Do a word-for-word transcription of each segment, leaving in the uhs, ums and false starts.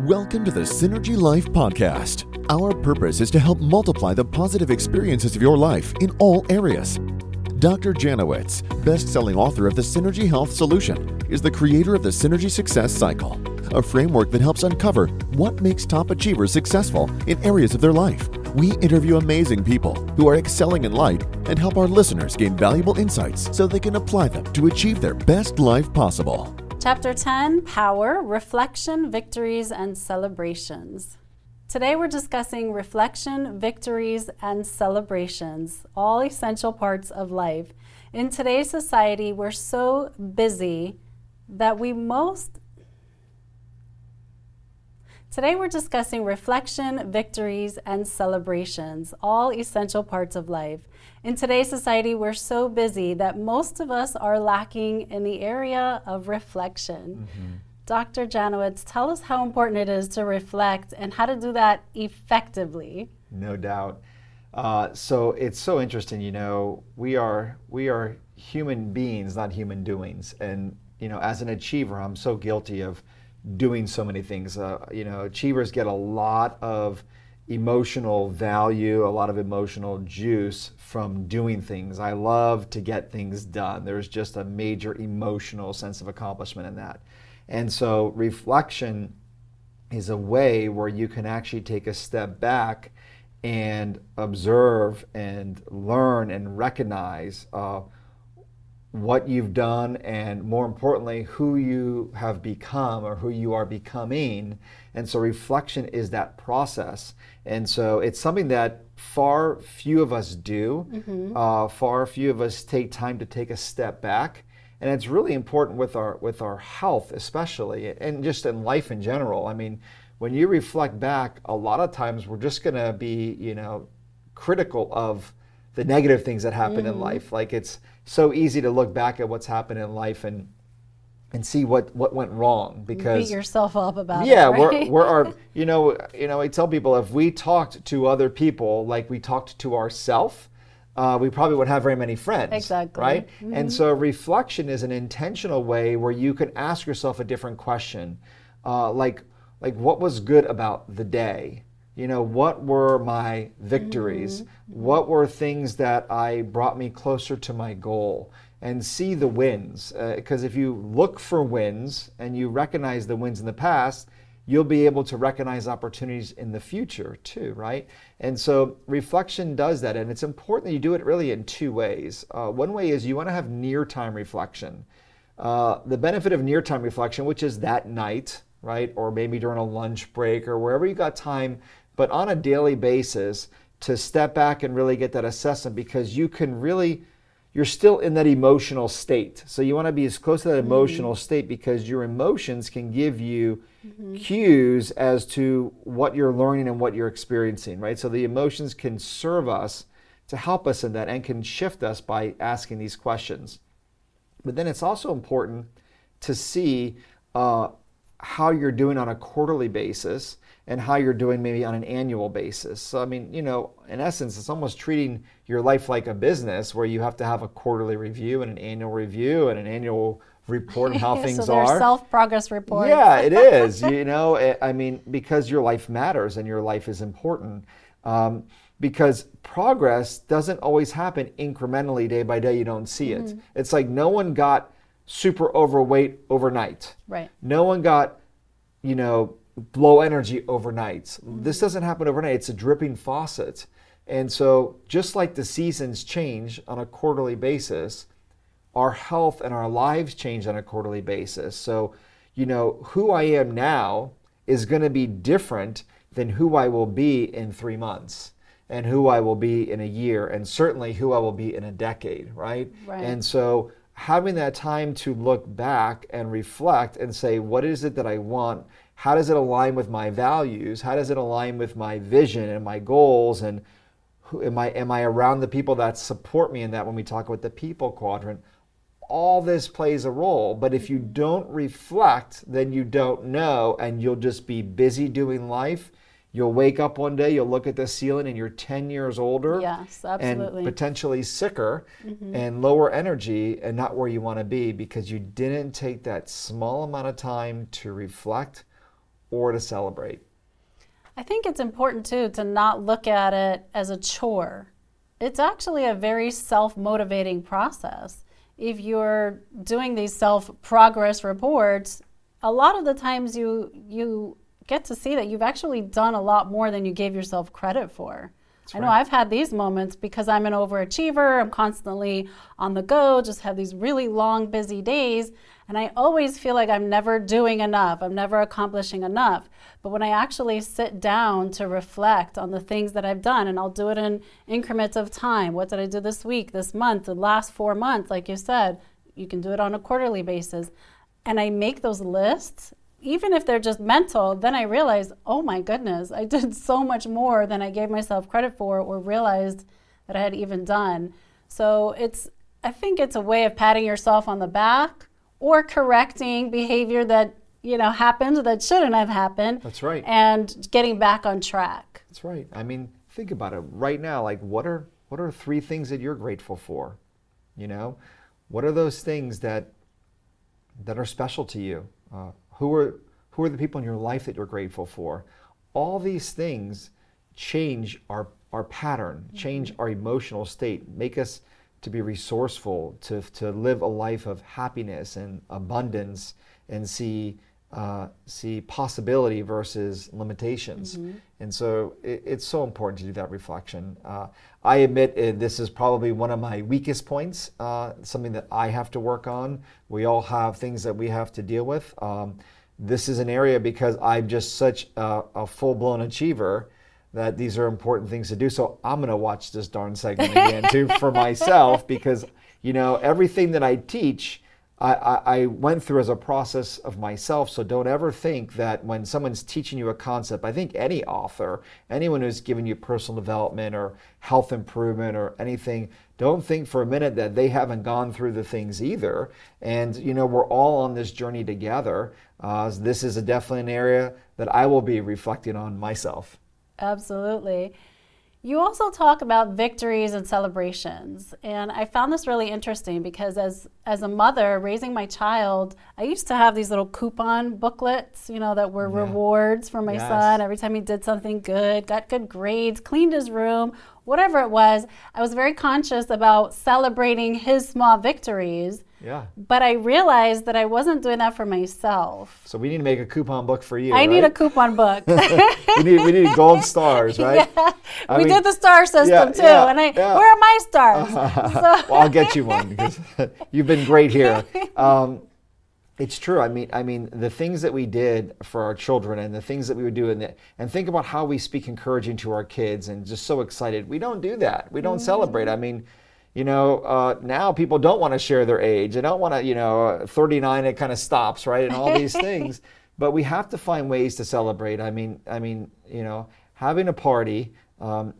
Welcome to the Synergy Life Podcast. Our purpose is to help multiply the positive experiences of your life in all areas. Doctor Janowitz, best-selling author of the Synergy Health Solution, is the creator of the Synergy Success Cycle, a framework that helps uncover what makes top achievers successful in areas of their life. We interview amazing people who are excelling in life and help our listeners gain valuable insights so they can apply them to achieve their best life possible. Chapter ten, Power, Reflection, Victories, and Celebrations. Today we're discussing reflection, victories, and celebrations, all essential parts of life. In today's society, we're so busy that we most... Today we're discussing reflection, victories, and celebrations, all essential parts of life. In today's society, we're so busy that most of us are lacking in the area of reflection. Mm-hmm. Doctor Janowitz, tell us how important it is to reflect and how to do that effectively. No doubt. Uh, so it's so interesting, you know, we are we are human beings, not human doings. And, you know, as an achiever, I'm so guilty of doing so many things. Uh, you know, achievers get a lot of emotional value, a lot of emotional juice from doing things. I love to get things done. There's just a major emotional sense of accomplishment in that. And so reflection is a way where you can actually take a step back and observe and learn and recognize uh, what you've done, and more importantly, who you have become or who you are becoming. And so reflection is that process. And so it's something that far few of us do. Mm-hmm. Uh, far few of us take time to take a step back. And it's really important with our with our health, especially, and just in life in general. I mean, when you reflect back, a lot of times we're just going to be, you know, critical of the negative things that happen mm. in life. Like, it's so easy to look back at what's happened in life and and see what, what went wrong, because beat yourself up about yeah, it. Yeah, right? we're we're our, you know you know I tell people, if we talked to other people like we talked to ourselves, Uh, we probably wouldn't have very many friends, exactly. right? Mm-hmm. And so reflection is an intentional way where you can ask yourself a different question, uh, like, like what was good about the day? You know, what were my victories? Mm-hmm. What were things that I brought me closer to my goal? And see the wins, because uh, if you look for wins and you recognize the wins in the past, you'll be able to recognize opportunities in the future too, right? And so reflection does that, and it's important that you do it really in two ways. Uh, one way is you want to have near-time reflection. Uh, the benefit of near-time reflection, which is that night, right? Or maybe during a lunch break or wherever you got time, but on a daily basis to step back and really get that assessment, because you can really, you're still in that emotional state. So you want to be as close to that emotional mm-hmm. state, because your emotions can give you mm-hmm. cues as to what you're learning and what you're experiencing, right? So the emotions can serve us to help us in that and can shift us by asking these questions. But then it's also important to see uh, how you're doing on a quarterly basis and how you're doing maybe on an annual basis. So, I mean, you know, in essence, it's almost treating your life like a business where you have to have a quarterly review and an annual review and an annual report on how things so are. So they're self-progress reports. Yeah, it is, you know, it, I mean, because your life matters and your life is important. Um, because progress doesn't always happen incrementally day by day, you don't see it. Mm-hmm. It's like no one got super overweight overnight. Right. No one got, you know, low energy overnight. Mm-hmm. This doesn't happen overnight. It's a dripping faucet. And so just like the seasons change on a quarterly basis, our health and our lives change on a quarterly basis. So, you know, who I am now is going to be different than who I will be in three months and who I will be in a year and certainly who I will be in a decade, right? Right. And so having that time to look back and reflect and say, what is it that I want? How does it align with my values? How does it align with my vision and my goals? And who am I, am I around the people that support me in that? When we talk about the people quadrant, all this plays a role. But if you don't reflect, then you don't know, and you'll just be busy doing life. You'll wake up one day, you'll look at the ceiling, and you're ten years older. Yes, absolutely. And potentially sicker mm-hmm. and lower energy and not where you want to be, because you didn't take that small amount of time to reflect or to celebrate? I think it's important too to not look at it as a chore. It's actually a very self-motivating process. If you're doing these self-progress reports, a lot of the times you you get to see that you've actually done a lot more than you gave yourself credit for. That's I know right. I've had these moments because I'm an overachiever, I'm constantly on the go, just have these really long, busy days, and I always feel like I'm never doing enough, I'm never accomplishing enough. But when I actually sit down to reflect on the things that I've done, and I'll do it in increments of time, what did I do this week, this month, the last four months, like you said, you can do it on a quarterly basis, and I make those lists, even if they're just mental, then I realize, oh my goodness, I did so much more than I gave myself credit for or realized that I had even done. So it's, I think it's a way of patting yourself on the back or correcting behavior that, you know, happened that shouldn't have happened. That's right. And getting back on track. That's right. I mean, think about it right now. Like, what are what are three things that you're grateful for? You know, what are those things that that are special to you? Uh, Who are who are the people in your life that you're grateful for? All these things change our, our pattern, change mm-hmm. our emotional state, make us to be resourceful, to to live a life of happiness and abundance, and see uh, see possibility versus limitations. Mm-hmm. And so it, it's so important to do that reflection. Uh, I admit uh, this is probably one of my weakest points, uh, something that I have to work on. We all have things that we have to deal with. Um, this is an area because I'm just such a, a full-blown achiever that these are important things to do. So I'm going to watch this darn segment again too for myself, because, you know, everything that I teach, I, I went through as a process of myself. So don't ever think that when someone's teaching you a concept, I think any author, anyone who's giving you personal development or health improvement or anything, don't think for a minute that they haven't gone through the things either. And, you know, we're all on this journey together. Uh, this is a definitely an area that I will be reflecting on myself. Absolutely. You also talk about victories and celebrations, and I found this really interesting because as as a mother raising my child, I used to have these little coupon booklets, you know, that were yeah. rewards for my yes. son. Every time he did something good, got good grades, cleaned his room, whatever it was, I was very conscious about celebrating his small victories. Yeah. But I realized that I wasn't doing that for myself. So we need to make a coupon book for you. I right? need a coupon book. we need we need gold stars, right? Yeah. I we mean, did the star system yeah, too, yeah, and I yeah. where are my stars? so. Well, I'll get you one because you've been great here. Um, it's true. I mean, I mean the things that we did for our children and the things that we would do, in the, and think about how we speak encouraging to our kids and just so excited. We don't do that. We don't mm-hmm. celebrate. I mean. You know, uh, now people don't want to share their age. They don't want to, you know, thirty-nine, it kind of stops, right? And all these things. But we have to find ways to celebrate. I mean, I mean, you know, having a party, um,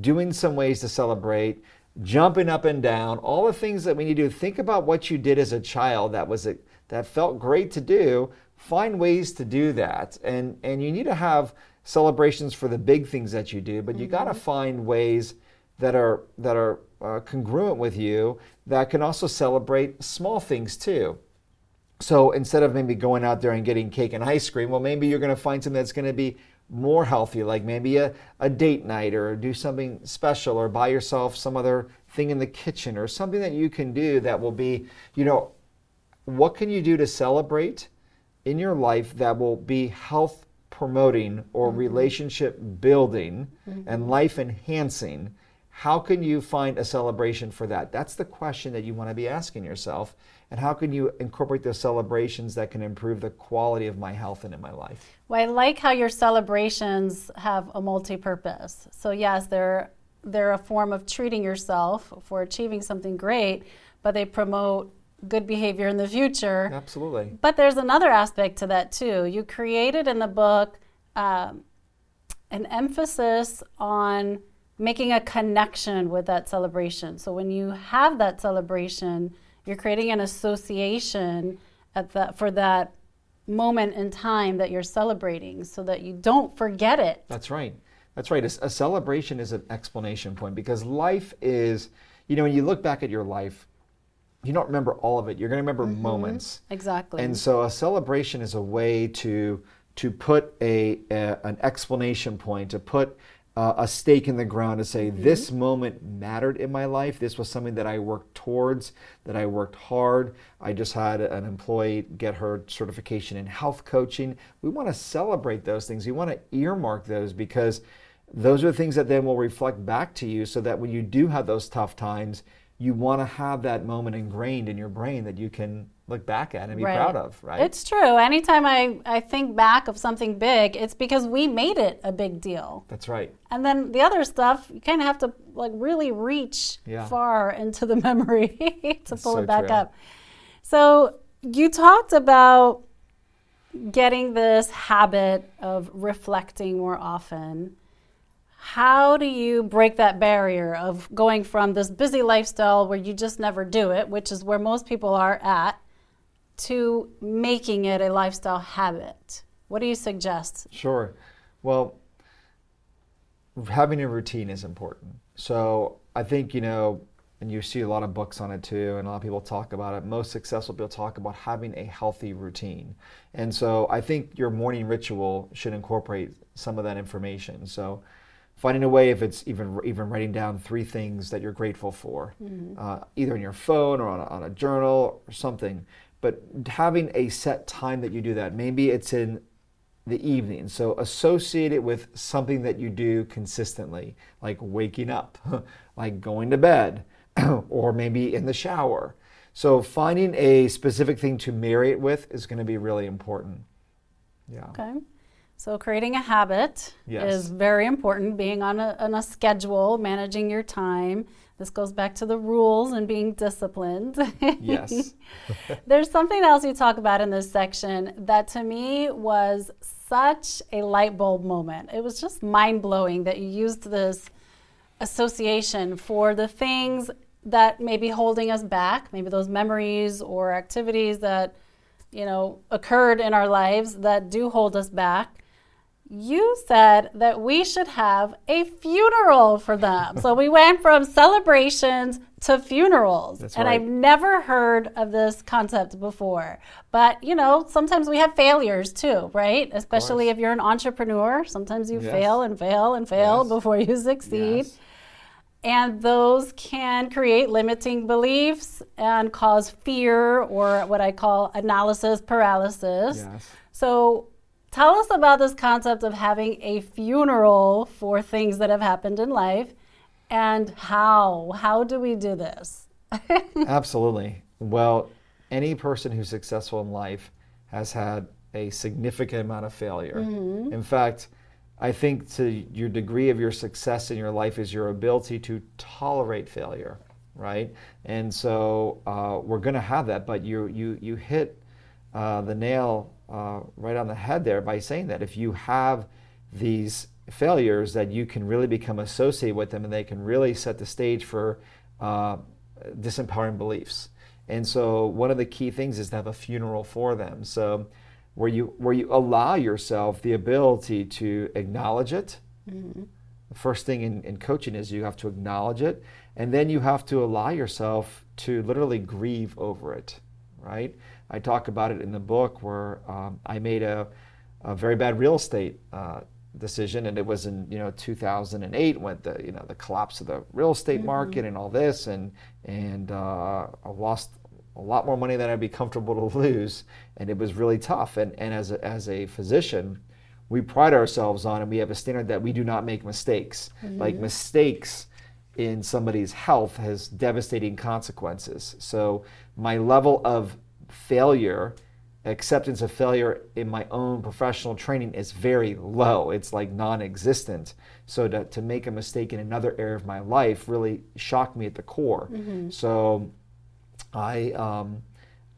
doing some ways to celebrate, jumping up and down, all the things that we need to do. Think about what you did as a child that was a, that felt great to do. Find ways to do that. And, and you need to have celebrations for the big things that you do, but you mm-hmm. got to find ways that are that are uh, congruent with you that can also celebrate small things too. So instead of maybe going out there and getting cake and ice cream, well, maybe you're going to find something that's going to be more healthy, like maybe a, a date night or do something special or buy yourself some other thing in the kitchen or something that you can do that will be, you know, what can you do to celebrate in your life that will be health promoting or mm-hmm. relationship building mm-hmm. and life enhancing? How can you find a celebration for that? That's the question that you want to be asking yourself. And how can you incorporate those celebrations that can improve the quality of my health and in my life? Well, I like how your celebrations have a multi-purpose. So yes, they're, they're a form of treating yourself for achieving something great, but they promote good behavior in the future. Absolutely. But there's another aspect to that too. You created in the book um, an emphasis on making a connection with that celebration. So when you have that celebration, you're creating an association at that for that moment in time that you're celebrating so that you don't forget it. That's right. That's right. A, a celebration is an explanation point because life is, you know, when you look back at your life, you don't remember all of it. You're going to remember mm-hmm. moments. Exactly. And so a celebration is a way to to put a, a an explanation point, to put uh, a stake in the ground, to say mm-hmm. this moment mattered in my life. This was something that I worked towards, that I worked hard. I just had an employee get her certification in health coaching. We want to celebrate those things. We want to earmark those, because those are things that then will reflect back to you, so that when you do have those tough times, you want to have that moment ingrained in your brain that you can look back at and be right. proud of, right? It's true. Anytime I, I think back of something big, it's because we made it a big deal. That's right. And then the other stuff, you kind of have to like really reach yeah. far into the memory to That's pull so it back true. Up. So you talked about getting this habit of reflecting more often. How do you break that barrier of going from this busy lifestyle where you just never do it, which is where most people are at, to making it a lifestyle habit? What do you suggest? Sure. Well, having a routine is important. So I think, you know, and you see a lot of books on it too, and a lot of people talk about it. Most successful people talk about having a healthy routine. And so I think your morning ritual should incorporate some of that information. So finding a way, if it's even even writing down three things that you're grateful for, mm-hmm. uh, either in your phone or on a, on a journal or something, but having a set time that you do that. Maybe it's in the evening, so associate it with something that you do consistently, like waking up, like going to bed, or maybe in the shower. So finding a specific thing to marry it with is going to be really important. Yeah. Okay. So creating a habit yes. is very important, being on a, on a schedule, managing your time. This goes back to the rules and being disciplined. Yes. There's something else you talk about in this section that to me was such a light bulb moment. It was just mind-blowing that you used this association for the things that may be holding us back, maybe those memories or activities that, you know, occurred in our lives that do hold us back. You said that we should have a funeral for them. So we went from celebrations to funerals. That's and right. I've never heard of this concept before. But, you know, sometimes we have failures too, right? Especially if you're an entrepreneur. Sometimes you yes. fail and fail and fail yes. before you succeed. Yes. And those can create limiting beliefs and cause fear, or what I call analysis paralysis. Yes. So tell us about this concept of having a funeral for things that have happened in life, and how. How do we do this? Absolutely. Well, any person who's successful in life has had a significant amount of failure. Mm-hmm. In fact, I think to your degree of your success in your life is your ability to tolerate failure, right? And so uh, we're going to have that, but you you you hit uh, the nail Uh, right on the head there by saying that if you have these failures, that you can really become associated with them, and they can really set the stage for uh, disempowering beliefs. And so one of the key things is to have a funeral for them. So where you where you allow yourself the ability to acknowledge it. Mm-hmm. The first thing in, in coaching is you have to acknowledge it, and then you have to allow yourself to literally grieve over it, right? I talk about it in the book where um, I made a, a very bad real estate uh, decision, and it was in you know two thousand eight when the you know the collapse of the real estate mm-hmm. market and all this, and and uh, I lost a lot more money than I'd be comfortable to lose, and it was really tough. And and as a, as a physician, we pride ourselves on, and we have a standard that we do not make mistakes. Mm-hmm. Like mistakes in somebody's health has devastating consequences. So my level of failure, acceptance of failure in my own professional training is very low. It's like non-existent. So to, to make a mistake in another area of my life really shocked me at the core. Mm-hmm. So I um,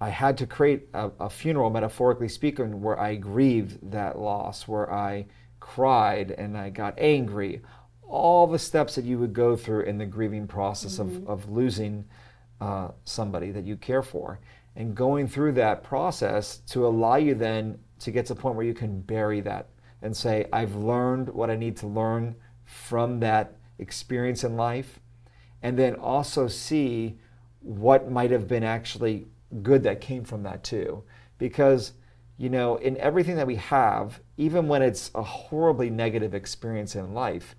I had to create a, a funeral, metaphorically speaking, where I grieved that loss, where I cried and I got angry. All the steps that you would go through in the grieving process mm-hmm. of, of losing uh, somebody that you care for. And going through that process to allow you then to get to a point where you can bury that and say, I've learned what I need to learn from that experience in life. And then also see what might have been actually good that came from that too. Because, you know, in everything that we have, even when it's a horribly negative experience in life,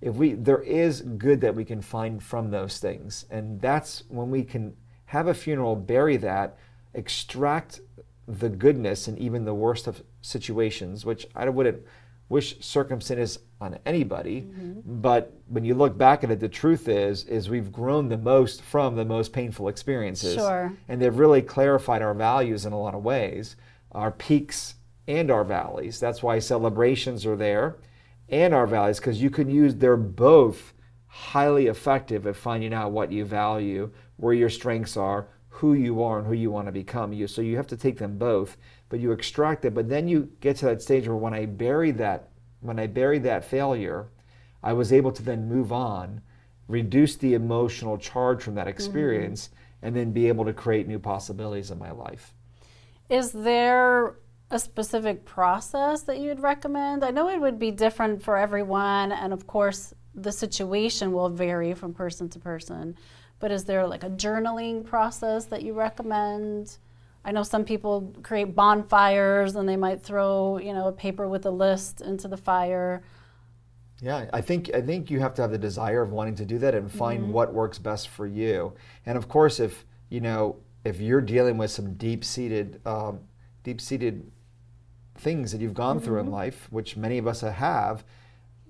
if we there is good that we can find from those things. And that's when we can have a funeral, bury that, extract the goodness and even the worst of situations, which I wouldn't wish circumstances on anybody. Mm-hmm. But when you look back at it, the truth is, is we've grown the most from the most painful experiences. Sure. And they've really clarified our values in a lot of ways, our peaks and our valleys. That's why celebrations are there and our values, because you can use, they're both highly effective at finding out what you value, where your strengths are, who you are and who you want to become. You So you have to take them both, but you extract it. But then you get to that stage where when I bury that, when I bury that failure, I was able to then move on, reduce the emotional charge from that experience, mm-hmm. and then be able to create new possibilities in my life. Is there a specific process that you'd recommend? I know it would be different for everyone, and of course the situation will vary from person to person. But is there like a journaling process that you recommend? I know some people create bonfires and they might throw, you know, a paper with a list into the fire. Yeah, I think I think you have to have the desire of wanting to do that and find mm-hmm. what works best for you. And of course, if you know if you're dealing with some deep-seated, um, deep-seated things that you've gone mm-hmm. through in life, which many of us have.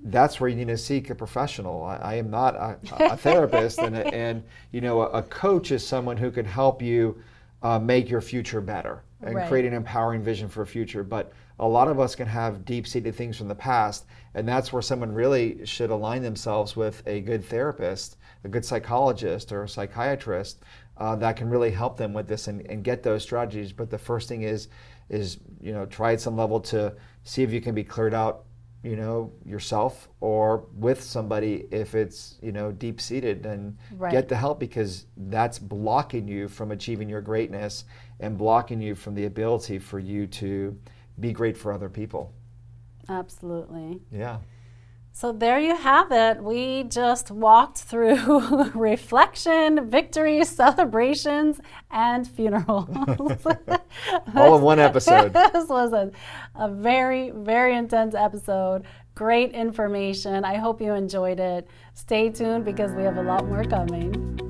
That's where you need to seek a professional. I, I am not a, a therapist, and, a, and you know, a, a coach is someone who can help you uh, make your future better and right. create an empowering vision for a future. But a lot of us can have deep-seated things from the past, and that's where someone really should align themselves with a good therapist, a good psychologist or a psychiatrist uh, that can really help them with this and, and get those strategies. But the first thing is, is you know, try at some level to see if you can be cleared out, you know, yourself or with somebody if it's, you know, deep-seated, and right. get the help, because that's blocking you from achieving your greatness and blocking you from the ability for you to be great for other people. Absolutely. Yeah. So there you have it. We just walked through reflection, victory, celebrations, and funeral. All in one episode. This was a, a very, very intense episode. Great information. I hope you enjoyed it. Stay tuned because we have a lot more coming.